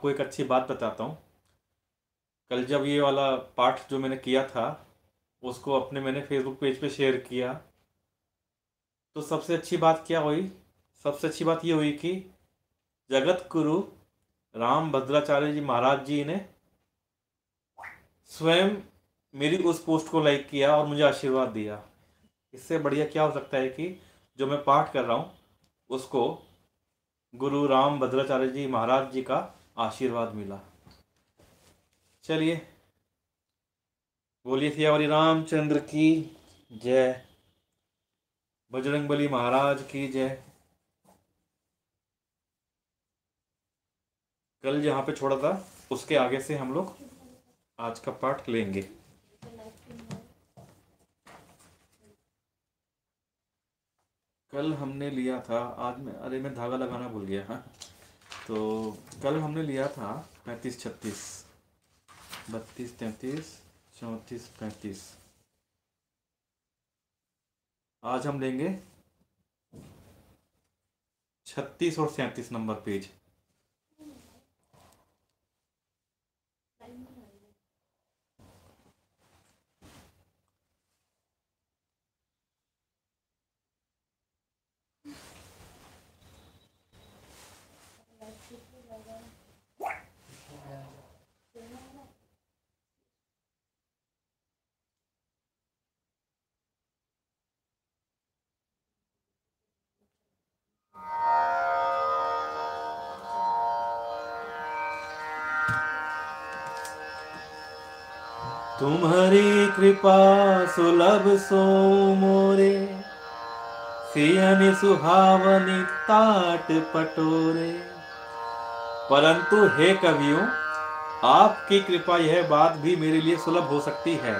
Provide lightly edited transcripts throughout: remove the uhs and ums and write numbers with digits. आपको एक अच्छी बात बताता हूँ। कल जब ये वाला पाठ जो मैंने किया था उसको अपने मैंने फेसबुक पेज पे शेयर किया, तो सबसे अच्छी बात क्या हुई? सबसे अच्छी बात ये हुई कि जगद्गुरु रामभद्राचार्य जी महाराज जी ने स्वयं मेरी उस पोस्ट को लाइक किया और मुझे आशीर्वाद दिया। इससे बढ़िया क्या हो सकता है कि जो मैं पाठ कर रहा हूँ उसको गुरु रामभद्राचार्य जी महाराज जी का आशीर्वाद मिला। चलिए, बोलिए सियावरी रामचंद्र की जय, बजरंगबली महाराज की जय। कल जहाँ पे छोड़ा था उसके आगे से हम लोग आज का पाठ लेंगे। कल हमने लिया था, आज मैं, अरे मैं धागा लगाना भूल गया। हाँ, तो कल हमने लिया था 35, 36, 32, 33, 34, 35। आज हम लेंगे 36 और 37 नंबर पेज। तुम्हारी कृपा सुलभ सो मोरे, सियनि सुहावनी ताट पटोरे। परंतु हे कवियों, आपकी कृपा यह बात भी मेरे लिए सुलभ हो सकती है।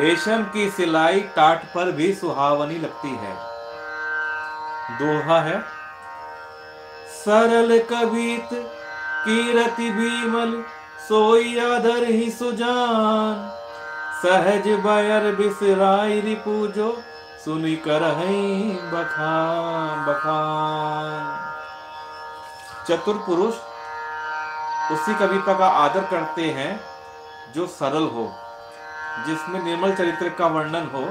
रेशम की सिलाई टाट पर भी सुहावनी लगती है। दोहा है, सरल कवित कीरति बीमल, सोई आदर ही सुजान। सहज बयर बिसराई रिपूजो, सुनी करहई बखान बखान। चतुर पुरुष उसी कविता का आदर करते हैं जो सरल हो, जिसमें निर्मल चरित्र का वर्णन हो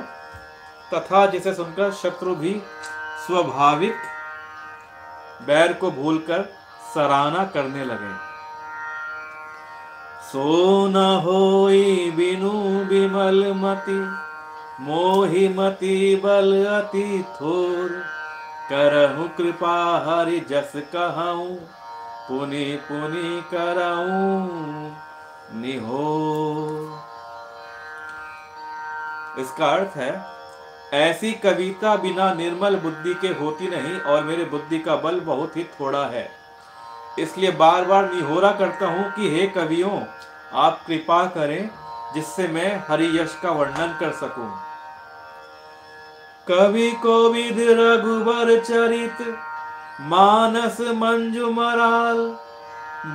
तथा जिसे सुनकर शत्रु भी स्वाभाविक बैर को भूलकर सराहना करने लगे। सो न होई बिनु बिमल मति, मोहि मति बल अति थोर। करहु कृपा हरि जस कहूँ, पुनि पुनि करहु निहो। इसका अर्थ है, ऐसी कविता बिना निर्मल बुद्धि के होती नहीं और मेरे बुद्धि का बल बहुत ही थोड़ा है, इसलिए बार बार निहोरा करता हूँ कि हे कवियों, आप कृपा करें जिससे मैं हरि यश का वर्णन कर सकूं। कवि कोविद रघुबर चरित, मानस मंजू मराल।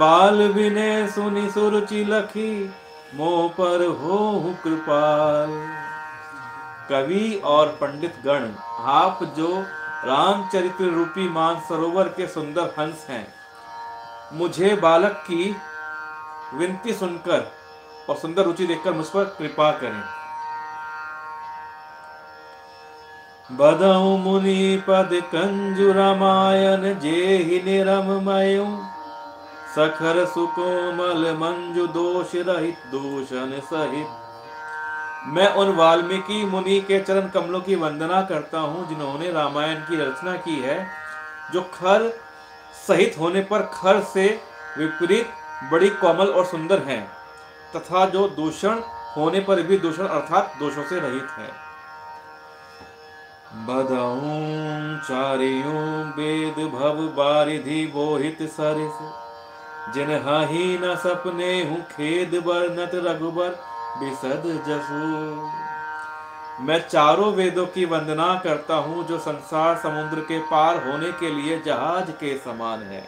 बाल विनय सुनि सुरुचि लखी, मोह पर होहु कृपाल। कवि और पंडित गण, आप जो रामचरित्र रूपी मानसरोवर के सुंदर हंस हैं, मुझे बालक की विनती सुनकर और सुंदर रुचि देखकर मुझ पर कृपा करें। बदऊ मुनि पद कंजु रामायण, जेहि निरममयु। सखर सुकोमल मंजु, दोष रहित दूषण सहित। मैं उन वाल्मीकि मुनि के चरण कमलों की वंदना करता हूँ जिन्होंने रामायण की रचना की है, जो खर सहित होने पर खर से विपरीत बड़ी कोमल और सुंदर हैं तथा जो दूषण होने पर भी दूषण अर्थात दोषों से रहित है। बदाऊं चारियों वेद भव बारिधि बोहित सरिस। जिन्हा ही न सपने हूँ खेद बरनत, रघुबर बिसद जसू। मैं चारों वेदों की वंदना करता हूँ जो संसार समुद्र के पार होने के लिए जहाज के समान है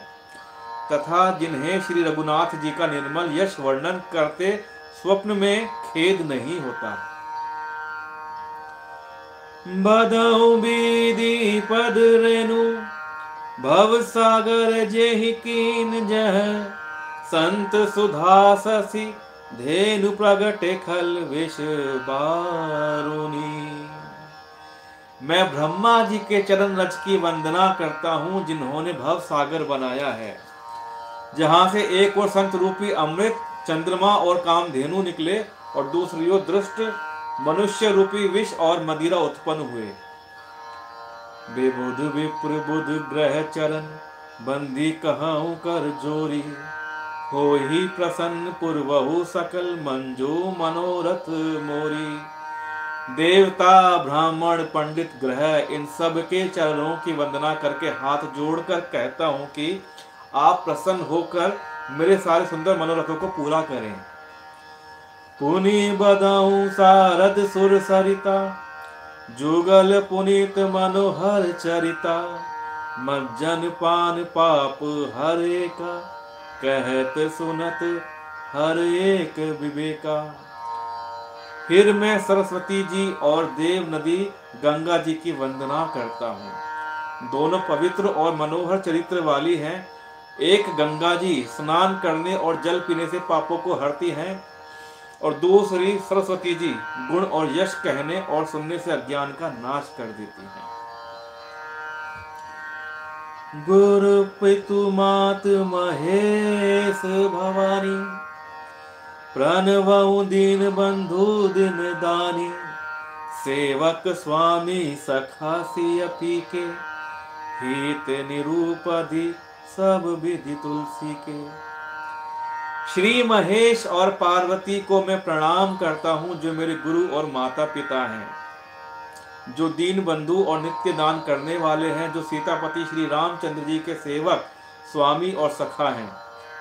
तथा जिन्हें श्री रघुनाथ जी का निर्मल यश वर्णन करते स्वप्न में खेद नहीं होता। बदऊ बीदी पद रेणु, भव सागर जेहि कीन जह। संत सुधा शशि धेनु प्रगटे खल विष बारुनी। मैं ब्रह्मा जी के चरण रज की वंदना करता हूँ जिन्होंने भव सागर बनाया है, जहाँ से एक और संत रूपी अमृत चंद्रमा और कामधेनु निकले और दूसरी ओर दृष्ट मनुष्य रूपी विष और मदिरा उत्पन्न हुए। बेबुध विप्र बुध ग्रह चरण बंदी कहूँ कर जोरी, हो ही प्रसन्न पूर्वहु सकल मंजू मनोरथ मोरी। देवता ब्राह्मण पंडित ग्रह इन सब के चरणों की वंदना करके हाथ जोड़कर कहता हूँ कि आप प्रसन्न होकर मेरे सारे सुंदर मनोरथों को पूरा करें। पुनि बदाऊं सारद सुर सरिता, जुगल पुनीत मनोहर चरिता। मज्जन पान पाप हर एका, कहत सुनत हर एक विवेका। फिर मैं सरस्वती जी और देव नदी गंगा जी की वंदना करता हूँ। दोनों पवित्र और मनोहर चरित्र वाली हैं। एक गंगा जी स्नान करने और जल पीने से पापों को हरती हैं और दूसरी सरस्वती जी गुण और यश कहने और सुनने से अज्ञान का नाश कर देती हैं। गुरु पितु मात महेश भवानी, प्रणवऊ दीन बंधु दिन दानी। सेवक स्वामी सखा सिय पीके, हित निरूपधि सब विधि तुलसी के। श्री महेश और पार्वती को मैं प्रणाम करता हूँ जो मेरे गुरु और माता पिता हैं, जो दीन बंधु और नित्य दान करने वाले हैं, जो सीतापति श्री रामचंद्र जी के सेवक स्वामी और सखा हैं,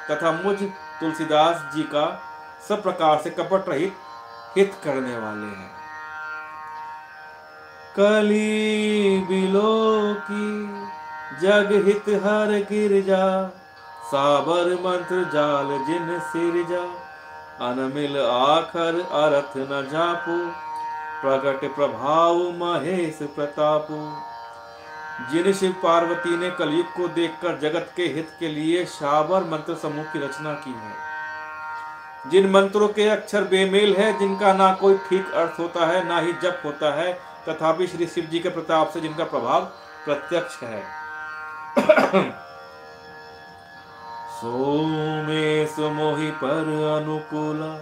तथा मुझ तुलसीदास जी का सब प्रकार से कपट रहित हित करने वाले हैं। कली बिलो की जग हित हर गिरजा, साबर मंत्र जाल जिन सिरजा। अनमिल आखर अर्थ न जापू, प्रगट प्रभाव महेश प्रतापू। जिन शिव पार्वती ने कलयुग को देखकर जगत के हित के लिए साबर मंत्र समूह की रचना की है, जिन मंत्रों के अक्षर बेमेल है, जिनका ना कोई ठीक अर्थ होता है ना ही जप होता है, तथापि श्री शिव जी के प्रताप से जिनका प्रभाव प्रत्यक्ष है। सोमेश मोहि पर अनुकूला,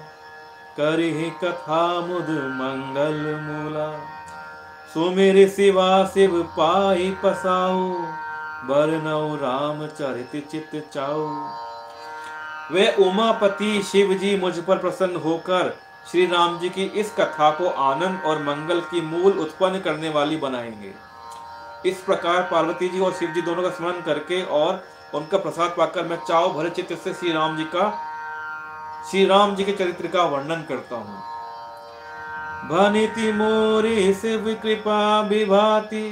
करिहि कथा मुद मंगल मूला। सुमिरि शिवा शिव पाहि पसाऊ, बरनऊ रामचरित चित चाऊ। वे उमापति शिव जी मुझ पर प्रसन्न होकर श्री राम जी की इस कथा को आनंद और मंगल की मूल उत्पन्न करने वाली बनाएंगे। इस प्रकार पार्वती जी और शिव जी दोनों का स्मरण करके और उनका प्रसाद पाकर मैं चाव भरे चित्त से श्री राम जी के चरित्र का वर्णन करता हूँ। भनिति मोरी शिव कृपा विभाति,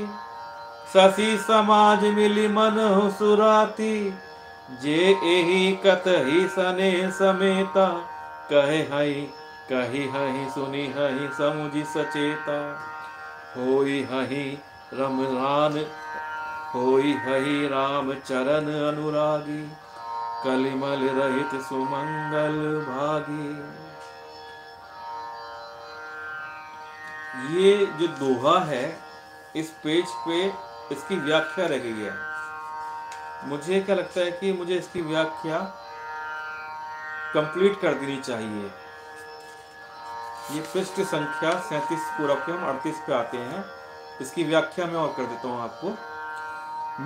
शशि समाज मिली मनहु सुराती। जे एही कतही सने समेता, कहे हई कही हई सुनी हई समुझी सचेता। होई हई रमरान होई हई राम चरण अनुरागी, कलिमल रहित सुमंगल भागी। ये जो दोहा है इस पेज पे इसकी व्याख्या रह गई है। मुझे क्या लगता है कि मुझे इसकी व्याख्या कंप्लीट कर देनी चाहिए। ये पृष्ठ संख्या 37 पूरा के हम 38 पे आते हैं। इसकी व्याख्या मैं और कर देता हूँ आपको।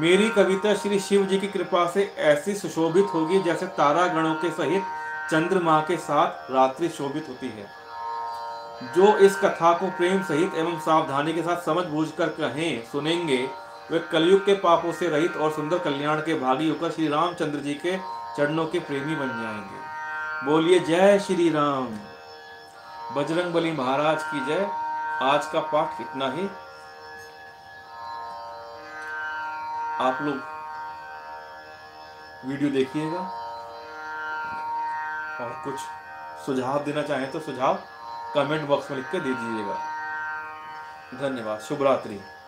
मेरी कविता श्री शिव जी की कृपा से ऐसी सुशोभित होगी जैसे तारागणों के सहित चंद्रमा के साथ रात्रि शोभित होती है। जो इस कथा को प्रेम सहित एवं सावधानी के साथ समझ बूझ कर कहें सुनेंगे, वे कलयुग के पापों से रहित और सुंदर कल्याण के भागी होकर श्री रामचंद्र जी के चरणों के प्रेमी बन जाएंगे। बोलिए जय श्री राम, बजरंग बली महाराज की जय। आज का पाठ इतना ही। आप लोग वीडियो देखिएगा और कुछ सुझाव देना चाहें तो सुझाव कमेंट बॉक्स में लिख के दीजिएगा। धन्यवाद। शुभ रात्रि।